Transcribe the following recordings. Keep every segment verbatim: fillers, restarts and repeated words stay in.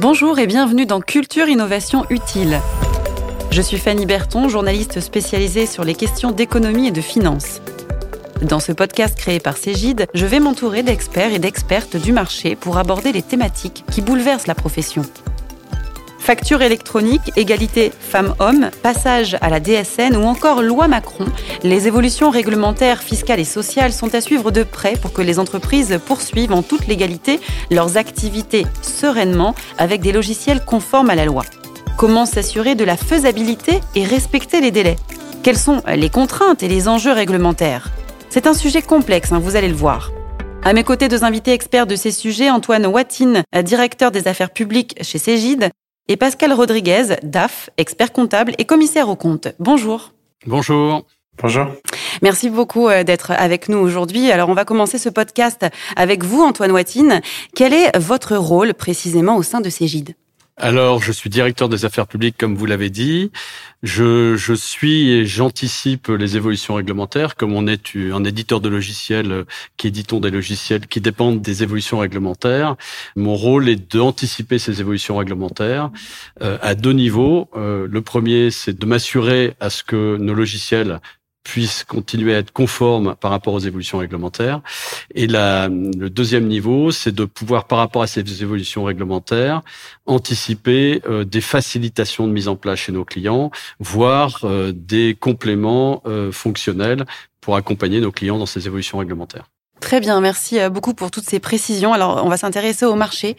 Bonjour et bienvenue dans Culture Innovation Utile. Je suis Fanny Berton, journaliste spécialisée sur les questions d'économie et de finance. Dans ce podcast créé par Cegid, je vais m'entourer d'experts et d'expertes du marché pour aborder les thématiques qui bouleversent la profession. Facture électronique, égalité femmes-hommes, passage à la D S N ou encore loi Macron, les évolutions réglementaires, fiscales et sociales sont à suivre de près pour que les entreprises poursuivent en toute légalité leurs activités sereinement avec des logiciels conformes à la loi. Comment s'assurer de la faisabilité et respecter les délais ? Quelles sont les contraintes et les enjeux réglementaires ? C'est un sujet complexe, hein, vous allez le voir. À mes côtés, deux invités experts de ces sujets, Antoine Watine, directeur des affaires publiques chez Cegid, et Pascal Rodriguez, D A F, expert comptable et commissaire aux comptes. Bonjour. Bonjour. Bonjour. Merci beaucoup d'être avec nous aujourd'hui. Alors, on va commencer ce podcast avec vous, Antoine Watine. Quel est votre rôle précisément au sein de Cegid ? Alors, je suis directeur des affaires publiques, comme vous l'avez dit. Je, je suis et j'anticipe les évolutions réglementaires. Comme on est un éditeur de logiciels qui éditons des logiciels qui dépendent des évolutions réglementaires, mon rôle est d'anticiper ces évolutions réglementaires euh, à deux niveaux. Euh, le premier, c'est de m'assurer à ce que nos logiciels puissent continuer à être conformes par rapport aux évolutions réglementaires. Et la, le deuxième niveau, c'est de pouvoir, par rapport à ces évolutions réglementaires, anticiper euh, des facilitations de mise en place chez nos clients, voire euh, des compléments euh, fonctionnels pour accompagner nos clients dans ces évolutions réglementaires. Très bien, merci beaucoup pour toutes ces précisions. Alors, on va s'intéresser au marché.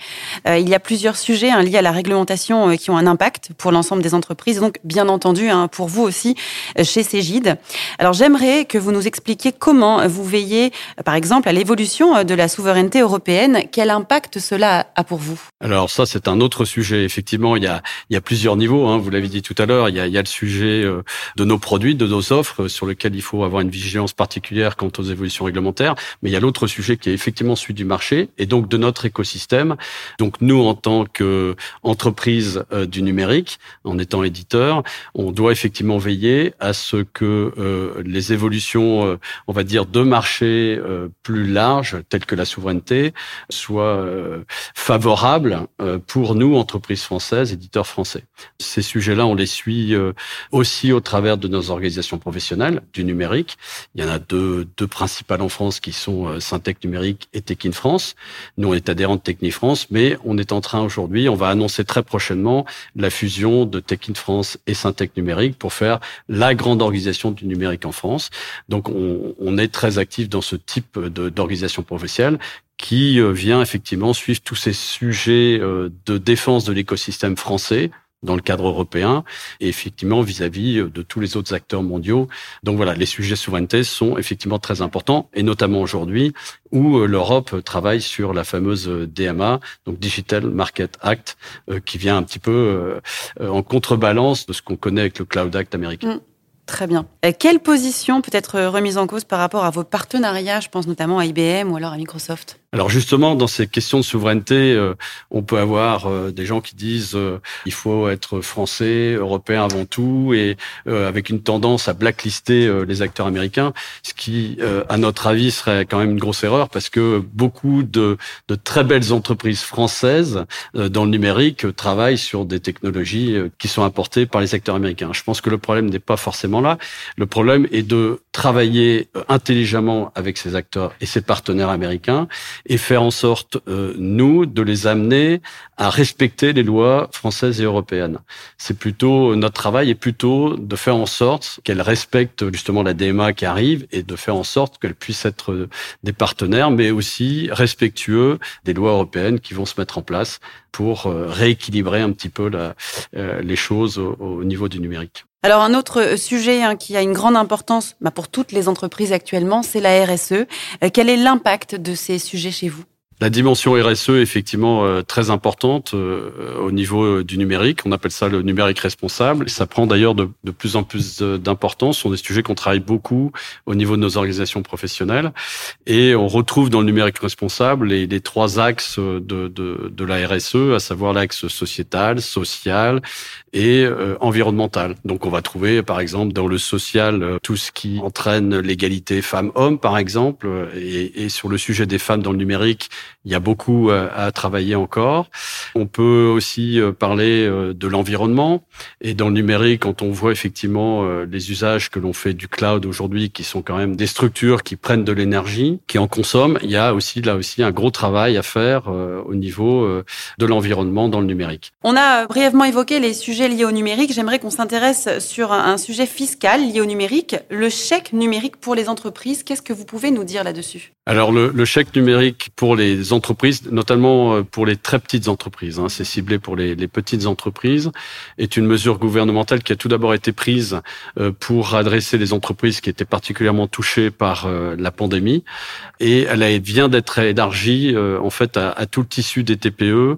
Euh, il y a plusieurs sujets hein, liés à la réglementation euh, qui ont un impact pour l'ensemble des entreprises, donc bien entendu hein, pour vous aussi euh, chez Cegid. Alors, j'aimerais que vous nous expliquiez comment vous veillez, euh, par exemple, à l'évolution de la souveraineté européenne. Quel impact cela a pour vous ? Alors, ça, c'est un autre sujet. Effectivement, il y a, il y a plusieurs niveaux. Hein, vous l'avez dit tout à l'heure, il y a, il y a le sujet euh, de nos produits, de nos offres, euh, sur lequel il faut avoir une vigilance particulière quant aux évolutions réglementaires. Mais il y a l'autre sujet qui est effectivement celui du marché et donc de notre écosystème. Donc nous, en tant qu'entreprise du numérique, en étant éditeur, on doit effectivement veiller à ce que euh, les évolutions, euh, on va dire, de marché euh, plus larges, telles que la souveraineté, soient euh, favorables euh, pour nous, entreprises françaises, éditeurs français. Ces sujets-là, on les suit euh, aussi au travers de nos organisations professionnelles du numérique. Il y en a deux, deux principales en France qui sont Syntec Numérique et Tech-in-France. Nous, on est adhérents de Tech-in-France, mais on est en train aujourd'hui, on va annoncer très prochainement la fusion de Tech-in-France et Syntec Numérique pour faire la grande organisation du numérique en France. Donc, on, on est très actif dans ce type de, d'organisation professionnelle qui vient effectivement suivre tous ces sujets de défense de l'écosystème français dans le cadre européen et effectivement vis-à-vis de tous les autres acteurs mondiaux. Donc voilà, les sujets de souveraineté sont effectivement très importants et notamment aujourd'hui où l'Europe travaille sur la fameuse D M A, donc Digital Market Act, qui vient un petit peu en contrebalance de ce qu'on connaît avec le Cloud Act américain. Mmh. Très bien. Euh, quelle position peut être remise en cause par rapport à vos partenariats, je pense notamment à I B M ou alors à Microsoft ? Alors justement, dans ces questions de souveraineté, euh, on peut avoir euh, des gens qui disent euh, il faut être français, européen avant tout, et euh, avec une tendance à blacklister euh, les acteurs américains, ce qui, euh, à notre avis, serait quand même une grosse erreur parce que beaucoup de, de très belles entreprises françaises euh, dans le numérique euh, travaillent sur des technologies euh, qui sont apportées par les acteurs américains. Je pense que le problème n'est pas forcément là. Le problème est de travailler intelligemment avec ces acteurs et ces partenaires américains et faire en sorte, euh, nous, de les amener à respecter les lois françaises et européennes. C'est plutôt, notre travail est plutôt de faire en sorte qu'elles respectent justement la D M A qui arrive et de faire en sorte qu'elles puissent être des partenaires, mais aussi respectueux des lois européennes qui vont se mettre en place pour euh, rééquilibrer un petit peu la, euh, les choses au, au niveau du numérique. Alors, un autre sujet hein, qui a une grande importance bah, pour toutes les entreprises actuellement, c'est la R S E. Euh, quel est l'impact de ces sujets chez vous ? La dimension R S E est effectivement euh, très importante euh, au niveau du numérique. On appelle ça le numérique responsable. Ça prend d'ailleurs de, de plus en plus d'importance. Ce sont des sujets qu'on travaille beaucoup au niveau de nos organisations professionnelles. Et on retrouve dans le numérique responsable les, les trois axes de, de, de la R S E, à savoir l'axe sociétal, social et euh, environnemental. Donc on va trouver par exemple dans le social tout ce qui entraîne l'égalité femmes-hommes par exemple. Et, et sur le sujet des femmes dans le numérique, Il y a beaucoup à travailler encore. On peut aussi parler de l'environnement. Et dans le numérique, quand on voit effectivement les usages que l'on fait du cloud aujourd'hui, qui sont quand même des structures qui prennent de l'énergie, qui en consomment, il y a aussi là aussi un gros travail à faire au niveau de l'environnement dans le numérique. On a brièvement évoqué les sujets liés au numérique. J'aimerais qu'on s'intéresse sur un sujet fiscal lié au numérique, le chèque numérique pour les entreprises. Qu'est-ce que vous pouvez nous dire là-dessus ? Alors, le, le chèque numérique pour les entreprises, notamment pour les très petites entreprises, hein, c'est ciblé pour les, les petites entreprises, est une mesure gouvernementale qui a tout d'abord été prise pour adresser les entreprises qui étaient particulièrement touchées par la pandémie. Et elle vient d'être élargie, en fait, à, à tout le tissu des T P E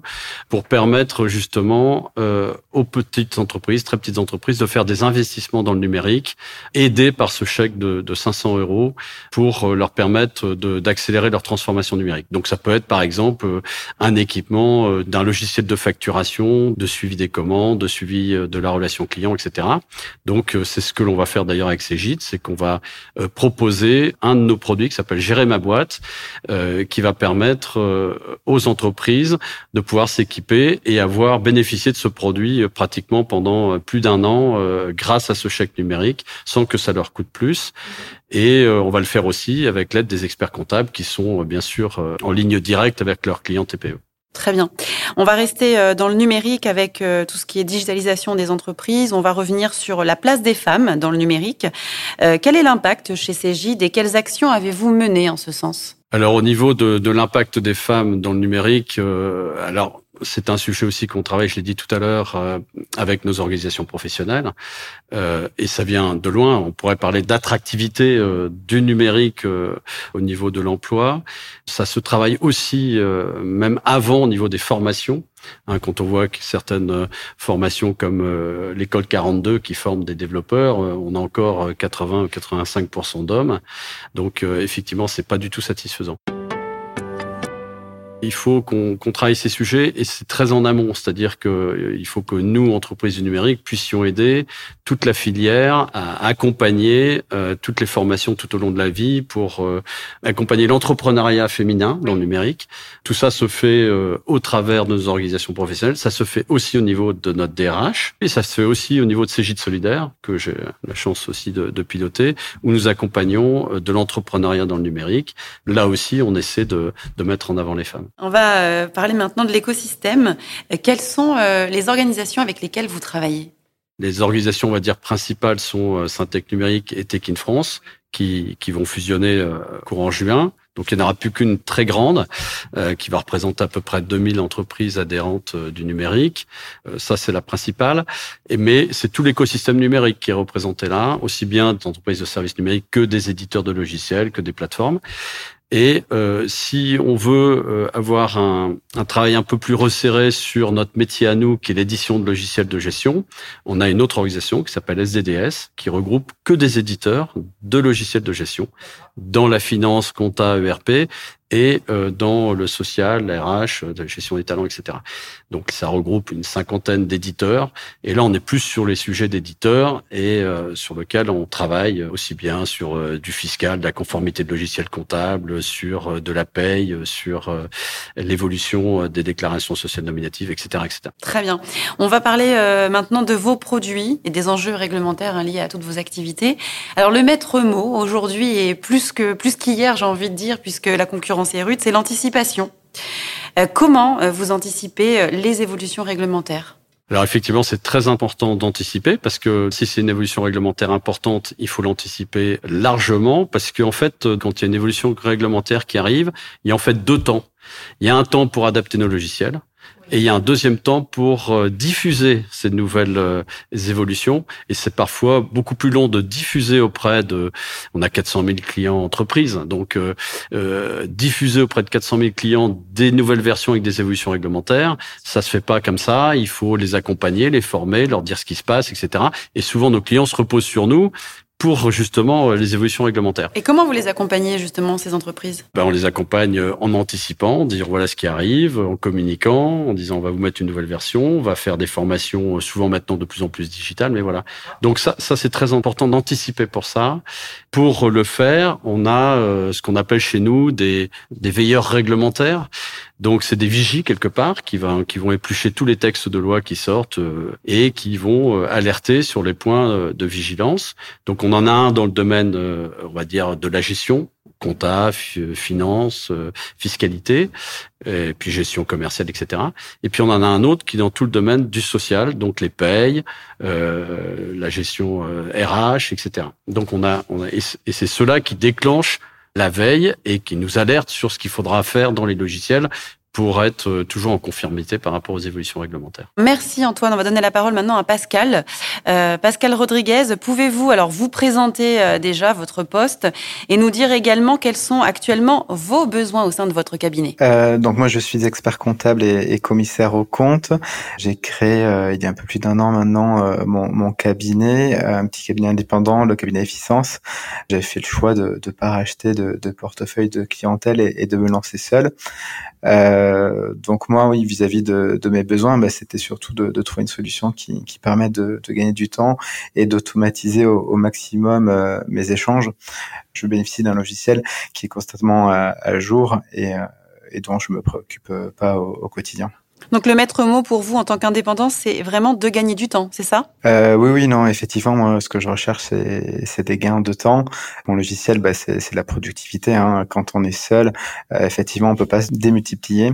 pour permettre justement euh, aux petites entreprises, très petites entreprises, de faire des investissements dans le numérique, aidés par ce chèque de, de cinq cents euros pour leur permettre de d'accélérer leur transformation numérique. Donc, ça peut être, par exemple, un équipement d'un logiciel de facturation, de suivi des commandes, de suivi de la relation client, et cetera. Donc, c'est ce que l'on va faire d'ailleurs avec Cegid, c'est qu'on va proposer un de nos produits qui s'appelle Gérer ma boîte, euh, qui va permettre aux entreprises de pouvoir s'équiper et avoir bénéficié de ce produit pratiquement pendant plus d'un an euh, grâce à ce chèque numérique, sans que ça leur coûte plus. Et on va le faire aussi avec l'aide des experts comptables qui sont bien sûr en ligne directe avec leurs clients T P E. Très bien. On va rester dans le numérique avec tout ce qui est digitalisation des entreprises. On va revenir sur la place des femmes dans le numérique. Euh, quel est l'impact chez Cegid et quelles actions avez-vous menées en ce sens ? Alors, au niveau de, de l'impact des femmes dans le numérique, euh, alors c'est un sujet aussi qu'on travaille, je l'ai dit tout à l'heure, euh, avec nos organisations professionnelles. Euh, et ça vient de loin. On pourrait parler d'attractivité euh, du numérique euh, au niveau de l'emploi. Ça se travaille aussi, euh, même avant, au niveau des formations. Hein, quand on voit que certaines formations comme euh, l'école quarante-deux qui forme des développeurs, euh, on a encore quatre-vingts à quatre-vingt-cinq pour cent d'hommes. Donc, euh, effectivement, c'est pas du tout satisfaisant. Il faut qu'on, qu'on travaille ces sujets et c'est très en amont, c'est-à-dire que il faut que nous, entreprises du numérique, puissions aider toute la filière à accompagner euh, toutes les formations tout au long de la vie pour euh, accompagner l'entrepreneuriat féminin dans le numérique. Tout ça se fait euh, au travers de nos organisations professionnelles, ça se fait aussi au niveau de notre D R H et ça se fait aussi au niveau de Cegid Solidaire, que j'ai la chance aussi de, de piloter, où nous accompagnons de l'entrepreneuriat dans le numérique. Là aussi, on essaie de, de mettre en avant les femmes. On va parler maintenant de l'écosystème. Quelles sont les organisations avec lesquelles vous travaillez ? Les organisations, on va dire, principales sont Syntec Numérique et Tech-in-France, qui, qui vont fusionner courant juin. Donc, il n'y en aura plus qu'une très grande, euh, qui va représenter à peu près deux mille entreprises adhérentes euh, du numérique. Euh, ça, c'est la principale. Et, mais c'est tout l'écosystème numérique qui est représenté là, aussi bien des entreprises de services numériques que des éditeurs de logiciels, que des plateformes. Et euh, si on veut euh, avoir un, un travail un peu plus resserré sur notre métier à nous, qui est l'édition de logiciels de gestion, on a une autre organisation qui s'appelle S D D S, qui regroupe que des éditeurs de logiciels de gestion dans la finance, compta, E R P et dans le social, la R H, la gestion des talents, et cetera. Donc, ça regroupe une cinquantaine d'éditeurs. Et là, on est plus sur les sujets d'éditeurs et euh, sur lequel on travaille aussi bien sur euh, du fiscal, de la conformité de logiciels comptables, sur euh, de la paye, sur euh, l'évolution des déclarations sociales nominatives, et cetera, et cetera. Très bien. On va parler euh, maintenant de vos produits et des enjeux réglementaires hein, liés à toutes vos activités. Alors, le maître mot aujourd'hui est plus que plus qu'hier, j'ai envie de dire, puisque la concurrence c'est rude, c'est l'anticipation. Euh, comment vous anticipez les évolutions réglementaires ? Alors effectivement, c'est très important d'anticiper parce que si c'est une évolution réglementaire importante, il faut l'anticiper largement parce qu'en fait, quand il y a une évolution réglementaire qui arrive, il y a en fait deux temps. Il y a un temps pour adapter nos logiciels. Et il y a un deuxième temps pour diffuser ces nouvelles euh, évolutions. Et c'est parfois beaucoup plus long de diffuser auprès de... On a quatre cent mille clients entreprises. Donc, euh, euh, diffuser auprès de quatre cent mille clients des nouvelles versions avec des évolutions réglementaires, ça se fait pas comme ça. Il faut les accompagner, les former, leur dire ce qui se passe, et cetera. Et souvent, nos clients se reposent sur nous pour justement les évolutions réglementaires. Et comment vous les accompagnez justement, ces entreprises ? Ben, on les accompagne en anticipant, dire voilà ce qui arrive, en communiquant, en disant on va vous mettre une nouvelle version, on va faire des formations souvent maintenant de plus en plus digitales, mais voilà. Donc ça, ça c'est très important d'anticiper pour ça. Pour le faire, on a ce qu'on appelle chez nous des, des veilleurs réglementaires. Donc c'est des vigies quelque part qui, va, qui vont éplucher tous les textes de loi qui sortent et qui vont alerter sur les points de vigilance. Donc on en a un dans le domaine, on va dire, de la gestion, compta, finance, fiscalité, et puis gestion commerciale, et cetera. Et puis on en a un autre qui est dans tout le domaine du social, donc les payes, euh, la gestion R H, et cetera. Donc on a, on a et c'est ceux-là qui déclenchent la veille et qui nous alerte sur ce qu'il faudra faire dans les logiciels pour être toujours en conformité par rapport aux évolutions réglementaires. Merci Antoine, on va donner la parole maintenant à Pascal. Euh, Pascal Rodriguez, pouvez-vous alors vous présenter déjà votre poste et nous dire également quels sont actuellement vos besoins au sein de votre cabinet ? euh, Donc moi je suis expert comptable et, et commissaire aux comptes. J'ai créé euh, il y a un peu plus d'un an maintenant euh, mon, mon cabinet, un petit cabinet indépendant, le cabinet Efficience. J'avais fait le choix de ne pas racheter de, de portefeuille de clientèle et, et de me lancer seul. Euh, Donc moi, oui, vis-à-vis de, de mes besoins, bah, c'était surtout de, de trouver une solution qui, qui permette de, de gagner du temps et d'automatiser au, au maximum euh, mes échanges. Je bénéficie d'un logiciel qui est constamment à, à jour et, et dont je me préoccupe pas au, au quotidien. Donc le maître mot pour vous en tant qu'indépendant, c'est vraiment de gagner du temps, c'est ça ? euh, Oui, oui, non, effectivement, moi, ce que je recherche, c'est, c'est des gains de temps. Mon logiciel, bah, c'est, c'est la productivité. Hein. Quand on est seul, euh, effectivement, on peut pas se démultiplier.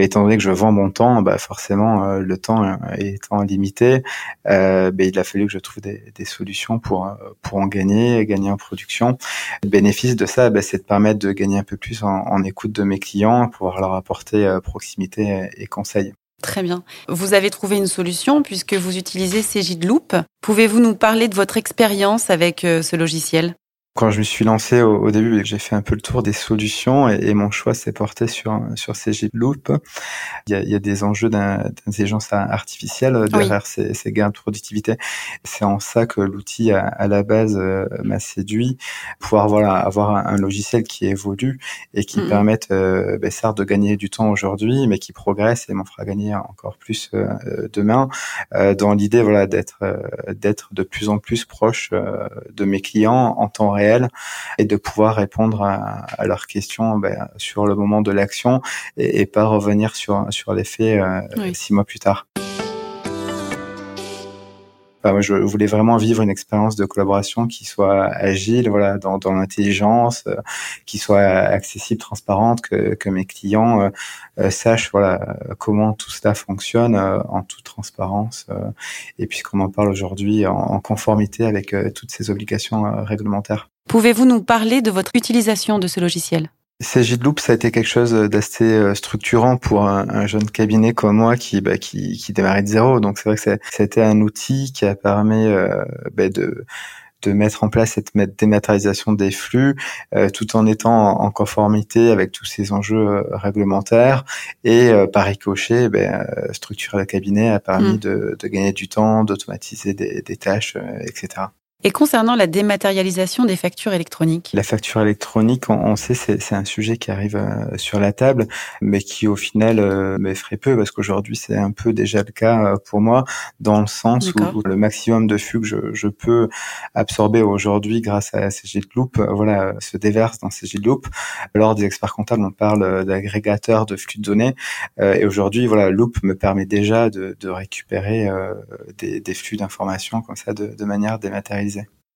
Et étant donné que je vends mon temps, bah, forcément, euh, le temps euh, étant limité, euh, bah, il a fallu que je trouve des, des solutions pour pour en gagner, gagner en production. Le bénéfice de ça, bah, c'est de permettre de gagner un peu plus en, en écoute de mes clients, pouvoir leur apporter euh, proximité et, et conseils. Très bien. Vous avez trouvé une solution puisque vous utilisez Cegid Loop. Pouvez-vous nous parler de votre expérience avec ce logiciel ? Quand je me suis lancé au, au début, j'ai fait un peu le tour des solutions et, et mon choix s'est porté sur sur Cegid Loop. Il y a, il y a des enjeux d'intelligence artificielle derrière oui. ces, ces gains de productivité. C'est en ça que l'outil à, à la base m'a séduit. Pouvoir voilà avoir un, un logiciel qui évolue et qui mmh. permette euh, ben, certes de gagner du temps aujourd'hui, mais qui progresse et m'en fera gagner encore plus euh, demain. Euh, dans l'idée voilà d'être euh, d'être de plus en plus proche euh, de mes clients en temps réel. Et de pouvoir répondre à, à leurs questions ben, sur le moment de l'action et, et pas revenir sur, sur les faits euh, oui. six mois plus tard. Enfin, je voulais vraiment vivre une expérience de collaboration qui soit agile, voilà, dans, dans l'intelligence, euh, qui soit accessible, transparente, que, que mes clients euh, sachent voilà, comment tout cela fonctionne euh, en toute transparence euh, et puis comme on parle aujourd'hui, en, en conformité avec euh, toutes ces obligations euh, réglementaires. Pouvez-vous nous parler de votre utilisation de ce logiciel ? Cegid Loop, ça a été quelque chose d'assez structurant pour un, un jeune cabinet comme moi qui, bah, qui, qui démarrait de zéro. Donc c'est vrai que ça, ça a été un outil qui a permis euh, bah, de... de mettre en place cette dématérialisation des flux euh, tout en étant en, en conformité avec tous ces enjeux euh, réglementaires et euh, par ricochet, ben, euh, structurer le cabinet a permis mmh. de, de gagner du temps, d'automatiser des, des tâches, euh, et cetera. Et concernant la dématérialisation des factures électroniques ? La facture électronique, on, on sait, c'est, c'est un sujet qui arrive euh, sur la table, mais qui au final euh, m'effraie peu, parce qu'aujourd'hui c'est un peu déjà le cas euh, pour moi, dans le sens où, où le maximum de flux que je, je peux absorber aujourd'hui grâce à Cegid Loop, euh, voilà, se déverse dans Cegid Loop. Lors des experts comptables, on parle d'agrégateurs de flux de données, euh, et aujourd'hui, voilà, Loop me permet déjà de, de récupérer euh, des, des flux d'informations comme ça, de, de manière dématérialisée.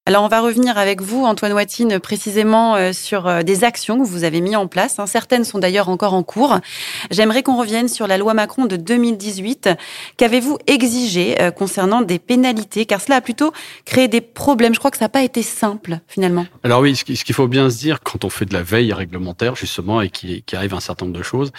Alors, on va revenir avec vous, Antoine Watine, précisément sur des actions que vous avez mises en place. Certaines sont d'ailleurs encore en cours. J'aimerais qu'on revienne sur la loi Macron de deux mille dix-huit. Qu'avez-vous exigé concernant des pénalités ? Car cela a plutôt créé des problèmes. Je crois que ça n'a pas été simple, finalement. Alors oui, ce qu'il faut bien se dire, quand on fait de la veille réglementaire, justement, et qu'il arrive un certain nombre de choses,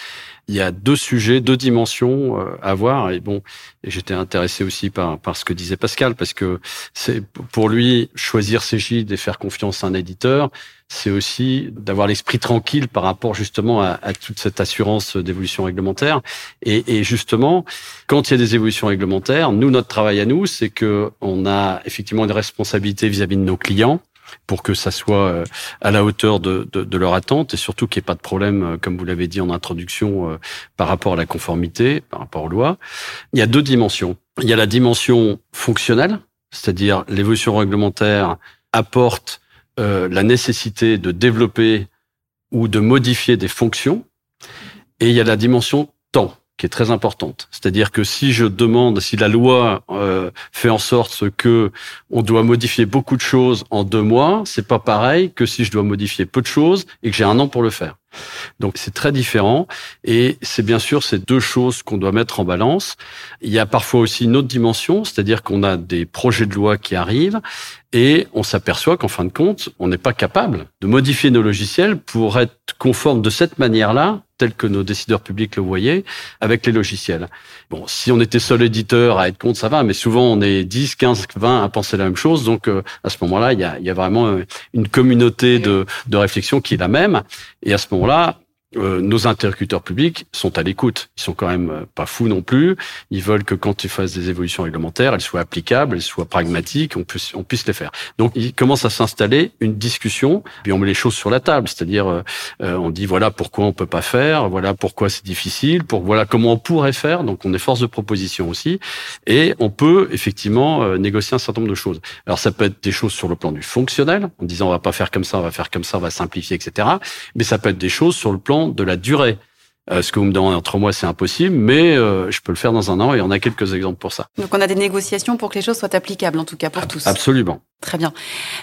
il y a deux sujets, deux dimensions à voir. Et bon, j'étais intéressé aussi par, par ce que disait Pascal, parce que c'est, pour lui, choisir Cegid et faire confiance à un éditeur, c'est aussi d'avoir l'esprit tranquille par rapport justement à, à toute cette assurance d'évolution réglementaire. Et, et justement, quand il y a des évolutions réglementaires, nous, notre travail à nous, c'est que on a effectivement une responsabilité vis-à-vis de nos clients, pour que ça soit à la hauteur de, de, de leur attente et surtout qu'il n'y ait pas de problème, comme vous l'avez dit en introduction, par rapport à la conformité, par rapport aux lois. Il y a deux dimensions. Il y a la dimension fonctionnelle, c'est-à-dire l'évolution réglementaire apporte euh, la nécessité de développer ou de modifier des fonctions. Et il y a la dimension temps, qui est très importante. C'est-à-dire que si je demande, si la loi euh, fait en sorte que on doit modifier beaucoup de choses en deux mois, c'est pas pareil que si je dois modifier peu de choses et que j'ai un an pour le faire. Donc c'est très différent et c'est bien sûr ces deux choses qu'on doit mettre en balance. Il y a parfois aussi une autre dimension, c'est-à-dire qu'on a des projets de loi qui arrivent et on s'aperçoit qu'en fin de compte, on n'est pas capable de modifier nos logiciels pour être conforme de cette manière-là, tel que nos décideurs publics le voyaient, avec les logiciels. Bon, si on était seul éditeur à être contre, ça va, mais souvent on est dix, quinze, vingt à penser la même chose, donc euh, à ce moment-là, il y a, il y a vraiment une communauté de, de réflexion qui est la même, et à ce moment-là, Euh, nos interlocuteurs publics sont à l'écoute. Ils sont quand même pas fous non plus. Ils veulent que quand ils fassent des évolutions réglementaires, elles soient applicables, elles soient pragmatiques, on puisse, on puisse les faire. Donc, il commence à s'installer une discussion, puis on met les choses sur la table. C'est-à-dire, euh, on dit voilà pourquoi on peut pas faire, voilà pourquoi c'est difficile, pour, voilà comment on pourrait faire. Donc, on est force de proposition aussi. Et on peut, effectivement, euh, négocier un certain nombre de choses. Alors, ça peut être des choses sur le plan du fonctionnel, en disant on va pas faire comme ça, on va faire comme ça, on va simplifier, et cetera. Mais ça peut être des choses sur le plan de la durée. Euh, ce que vous me demandez en trois mois, c'est impossible, mais euh, je peux le faire dans un an et on a quelques exemples pour ça. Donc on a des négociations pour que les choses soient applicables, en tout cas pour Ab- tous. Absolument. Très bien.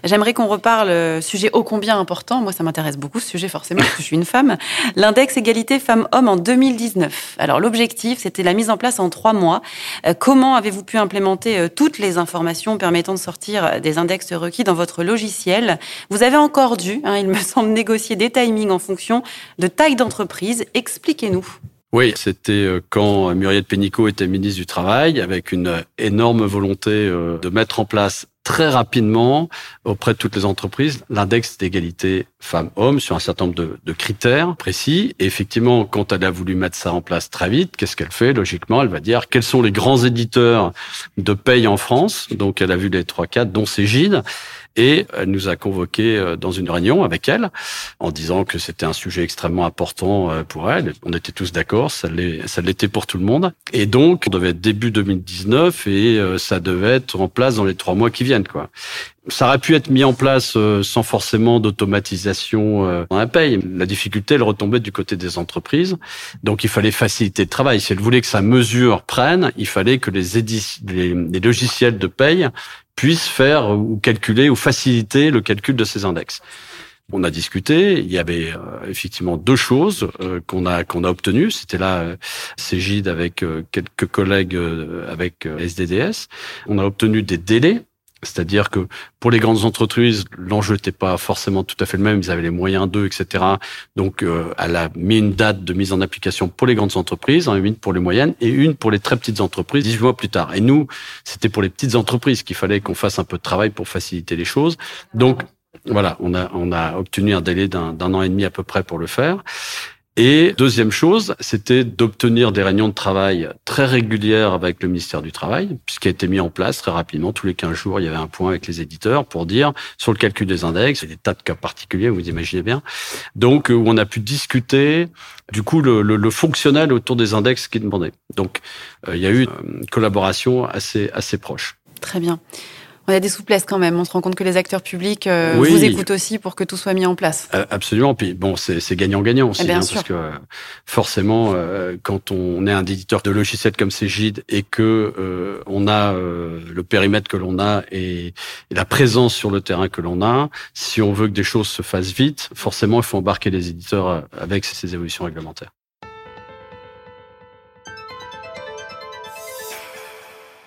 J'aimerais qu'on reparle, sujet ô combien important, moi ça m'intéresse beaucoup ce sujet forcément, parce que je suis une femme, l'index égalité femmes-hommes en deux mille dix-neuf. Alors l'objectif, c'était la mise en place en trois mois. Euh, comment avez-vous pu implémenter toutes les informations permettant de sortir des index requis dans votre logiciel? Vous avez encore dû, hein, il me semble, négocier des timings en fonction de taille d'entreprise. Expliquez-nous. Oui, c'était quand Muriel Pénicaud était ministre du Travail, avec une énorme volonté de mettre en place très rapidement, auprès de toutes les entreprises, l'index d'égalité femmes-hommes sur un certain nombre de, de critères précis. Et effectivement, quand elle a voulu mettre ça en place très vite, qu'est-ce qu'elle fait? Logiquement, elle va dire quels sont les grands éditeurs de paye en France. Donc, elle a vu les trois quatre, dont Cegid. Et elle nous a convoqués dans une réunion avec elle, en disant que c'était un sujet extrêmement important pour elle. On était tous d'accord, ça l'était pour tout le monde. Et donc, on devait être début deux mille dix-neuf et ça devait être en place dans les trois mois qui viennent, quoi. Ça aurait pu être mis en place sans forcément d'automatisation dans la paye. La difficulté, elle retombait du côté des entreprises. Donc, il fallait faciliter le travail. Si elle voulait que sa mesure prenne, il fallait que les, édici- les, les logiciels de paye puissent faire ou calculer ou faciliter le calcul de ces index. On a discuté, il y avait euh, effectivement deux choses euh, qu'on a qu'on a obtenues. C'était là euh, Cegid avec euh, quelques collègues euh, avec euh, S D D S. On a obtenu des délais, c'est-à-dire que pour les grandes entreprises, l'enjeu n'était pas forcément tout à fait le même. Ils avaient les moyens d'eux, et cetera. Donc, euh, elle a mis une date de mise en application pour les grandes entreprises, une pour les moyennes et une pour les très petites entreprises, dix-huit mois plus tard. Et nous, c'était pour les petites entreprises qu'il fallait qu'on fasse un peu de travail pour faciliter les choses. Donc voilà, on a, on a obtenu un délai d'un, d'un an et demi à peu près pour le faire. Et deuxième chose, c'était d'obtenir des réunions de travail très régulières avec le ministère du Travail, puisqu'il a été mis en place très rapidement. Tous les quinze jours, il y avait un point avec les éditeurs pour dire, sur le calcul des index, il y a des tas de cas particuliers, vous imaginez bien. Donc, où on a pu discuter, du coup, le, le, le fonctionnel autour des index qui demandait. Donc, euh, il y a eu une collaboration assez, assez proche. Très bien. On a des souplesses quand même. On se rend compte que les acteurs publics euh, oui. vous écoutent aussi pour que tout soit mis en place. Absolument. Puis bon, c'est, c'est gagnant-gagnant aussi, eh bien, hein, parce que euh, forcément, euh, quand on est un éditeur de logiciels comme Cegid et que euh, on a euh, le périmètre que l'on a et, et la présence sur le terrain que l'on a, si on veut que des choses se fassent vite, forcément, il faut embarquer les éditeurs avec ces évolutions réglementaires.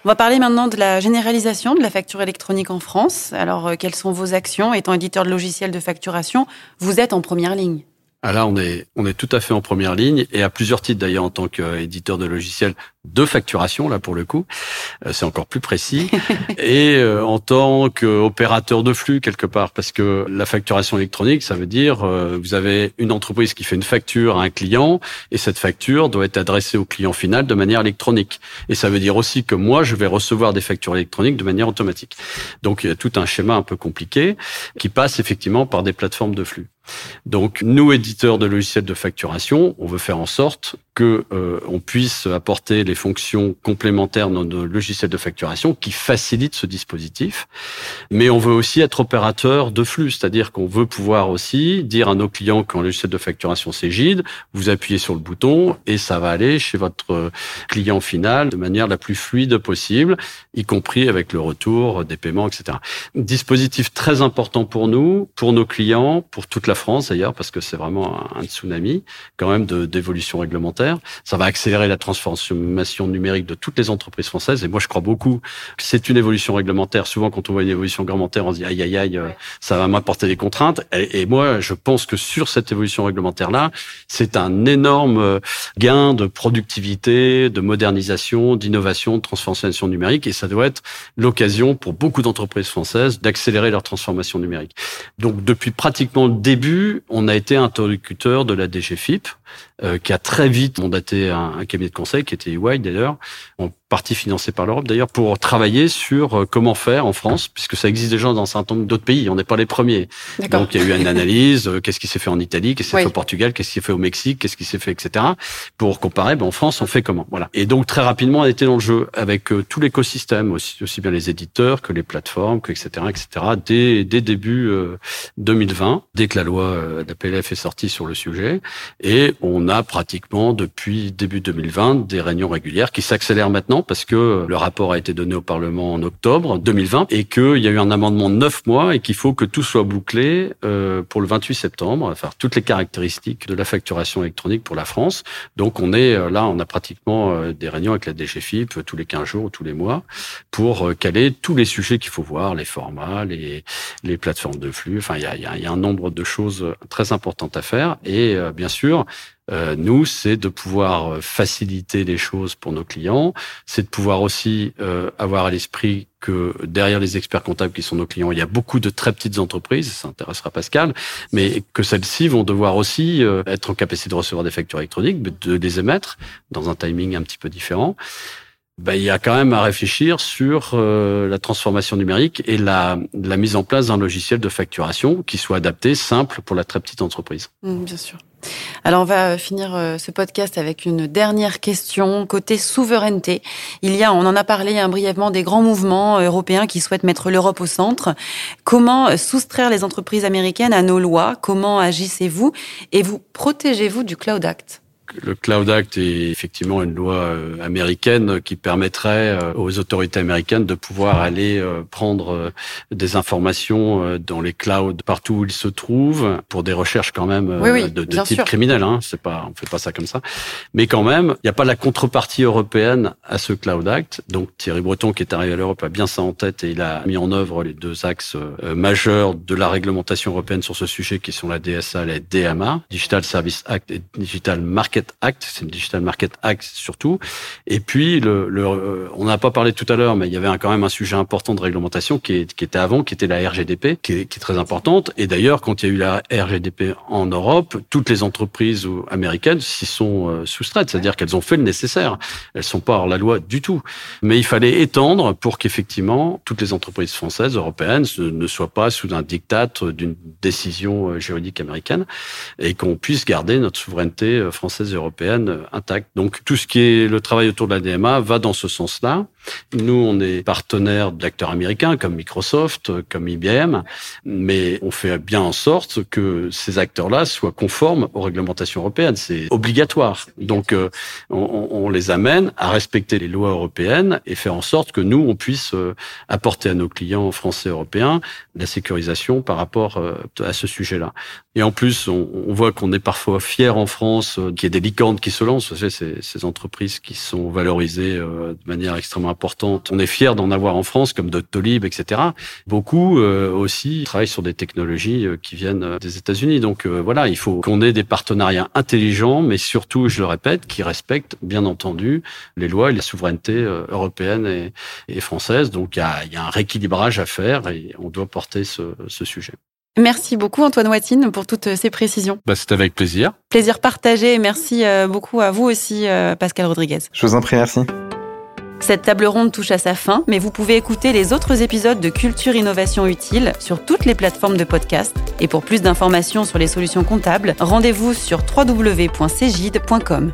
On va parler maintenant de la généralisation de la facture électronique en France. Alors, quelles sont vos actions? Étant éditeur de logiciels de facturation, vous êtes en première ligne. Ah là, on est, on est tout à fait en première ligne et à plusieurs titres d'ailleurs en tant qu'éditeur de logiciels de facturation, là pour le coup, c'est encore plus précis, et euh, en tant qu'opérateur de flux quelque part, parce que la facturation électronique, ça veut dire euh, vous avez une entreprise qui fait une facture à un client et cette facture doit être adressée au client final de manière électronique. Et ça veut dire aussi que moi, je vais recevoir des factures électroniques de manière automatique. Donc, il y a tout un schéma un peu compliqué qui passe effectivement par des plateformes de flux. Donc, nous, éditeurs de logiciels de facturation, on veut faire en sorte que euh, on puisse apporter les fonctions complémentaires dans nos logiciels de facturation qui facilitent ce dispositif. Mais on veut aussi être opérateur de flux, c'est-à-dire qu'on veut pouvoir aussi dire à nos clients qu'en logiciel de facturation Cegid, vous appuyez sur le bouton et ça va aller chez votre client final de manière la plus fluide possible, y compris avec le retour des paiements, et cetera. Dispositif très important pour nous, pour nos clients, pour toute la France d'ailleurs, parce que c'est vraiment un tsunami quand même de, d'évolution réglementaire. Ça va accélérer la transformation numérique de toutes les entreprises françaises. Et moi, je crois beaucoup que c'est une évolution réglementaire. Souvent, quand on voit une évolution réglementaire, on se dit « aïe, aïe, aïe, ça va m'apporter des contraintes ». Et moi, je pense que sur cette évolution réglementaire-là, c'est un énorme gain de productivité, de modernisation, d'innovation, de transformation numérique. Et ça doit être l'occasion pour beaucoup d'entreprises françaises d'accélérer leur transformation numérique. Donc, depuis pratiquement le début, on a été interlocuteur de la D G F I P, euh, qui a très vite mandaté un, un cabinet de conseil qui était E Y d'ailleurs, en partie financé par l'Europe d'ailleurs, pour travailler sur comment faire en France, puisque ça existe déjà dans un certain nombre d'autres pays, on n'est pas les premiers. D'accord. Donc il y a eu une analyse, euh, qu'est-ce qui s'est fait en Italie, qu'est-ce qui s'est oui. fait au Portugal, qu'est-ce qui s'est fait au Mexique, qu'est-ce qui s'est fait, et cetera. Pour comparer, ben, en France, on fait comment, voilà. Et donc très rapidement, on était dans le jeu avec euh, tout l'écosystème, aussi, aussi bien les éditeurs que les plateformes, que, et cetera, et cetera. Dès, dès début euh, deux mille vingt, dès que la loi euh, de la P L F est sortie sur le sujet, et on a pratiquement depuis début deux mille vingt, des réunions régulières qui s'accélèrent maintenant parce que le rapport a été donné au Parlement en octobre deux mille vingt et qu'il y a eu un amendement de neuf mois et qu'il faut que tout soit bouclé pour le vingt-huit septembre, enfin toutes les caractéristiques de la facturation électronique pour la France. Donc on est là, on a pratiquement des réunions avec la D G F I P tous les quinze jours ou tous les mois pour caler tous les sujets qu'il faut voir, les formats, les, les plateformes de flux. Enfin, il y a, y a, y a un nombre de choses très importantes à faire et bien sûr, Euh, nous, c'est de pouvoir faciliter les choses pour nos clients, c'est de pouvoir aussi euh, avoir à l'esprit que derrière les experts comptables qui sont nos clients, il y a beaucoup de très petites entreprises, ça intéressera Pascal, mais que celles-ci vont devoir aussi euh, être en capacité de recevoir des factures électroniques, de les émettre dans un timing un petit peu différent. Ben, il y a quand même à réfléchir sur euh, la transformation numérique et la, la mise en place d'un logiciel de facturation qui soit adapté, simple pour la très petite entreprise. Mmh, bien sûr. Alors, on va finir ce podcast avec une dernière question. Côté souveraineté, il y a, on en a parlé hein, brièvement, des grands mouvements européens qui souhaitent mettre l'Europe au centre. Comment soustraire les entreprises américaines à nos lois? Comment agissez-vous? Et vous protégez-vous du Cloud Act? Le Cloud Act est effectivement une loi américaine qui permettrait aux autorités américaines de pouvoir aller prendre des informations dans les clouds partout où ils se trouvent pour des recherches quand même oui, oui, de, de type sûr. criminel. Hein. C'est pas, on fait pas ça comme ça. Mais quand même, il n'y a pas la contrepartie européenne à ce Cloud Act. Donc Thierry Breton, qui est arrivé à l'Europe, a bien ça en tête et il a mis en œuvre les deux axes majeurs de la réglementation européenne sur ce sujet qui sont la D S A et la D M A, Digital Service Act et Digital Market Act, c'est le Digital Market Act surtout. Et puis, le, le, on n'a pas parlé tout à l'heure, mais il y avait un, quand même un sujet important de réglementation qui, est, qui était avant, qui était la R G D P, qui est, qui est très importante. Et d'ailleurs, quand il y a eu la R G D P en Europe, toutes les entreprises américaines s'y sont soustraites, c'est-à-dire qu'elles ont fait le nécessaire. Elles sont pas hors la loi du tout. Mais il fallait étendre pour qu'effectivement, toutes les entreprises françaises, européennes, ne soient pas sous un diktat d'une décision juridique américaine et qu'on puisse garder notre souveraineté française européenne intacte. Donc, tout ce qui est le travail autour de la D M A va dans ce sens-là. Nous, on est partenaire d'acteurs américains comme Microsoft, comme I B M, mais on fait bien en sorte que ces acteurs-là soient conformes aux réglementations européennes. C'est obligatoire. Donc, euh, on, on les amène à respecter les lois européennes et faire en sorte que nous, on puisse euh, apporter à nos clients français européens la sécurisation par rapport euh, à ce sujet-là. Et en plus, on, on voit qu'on est parfois fiers en France euh, qu'il y ait des licornes qui se lancent. Vous savez, ces, ces entreprises qui sont valorisées euh, de manière extrêmement importantes. On est fiers d'en avoir en France, comme Doctolib, et cetera. Beaucoup euh, aussi travaillent sur des technologies euh, qui viennent des États-Unis. Donc euh, voilà, il faut qu'on ait des partenariats intelligents, mais surtout, je le répète, qui respectent bien entendu les lois et les souverainetés euh, européennes et, et françaises. Donc il y a, y a un rééquilibrage à faire et on doit porter ce, ce sujet. Merci beaucoup Antoine Watine pour toutes ces précisions. Bah, c'est avec plaisir. Plaisir partagé et merci beaucoup à vous aussi Pascal Rodriguez. Je vous en prie, merci. Cette table ronde touche à sa fin, mais vous pouvez écouter les autres épisodes de Culture Innovation Utile sur toutes les plateformes de podcast. Et pour plus d'informations sur les solutions comptables, rendez-vous sur w w w point cegid point com.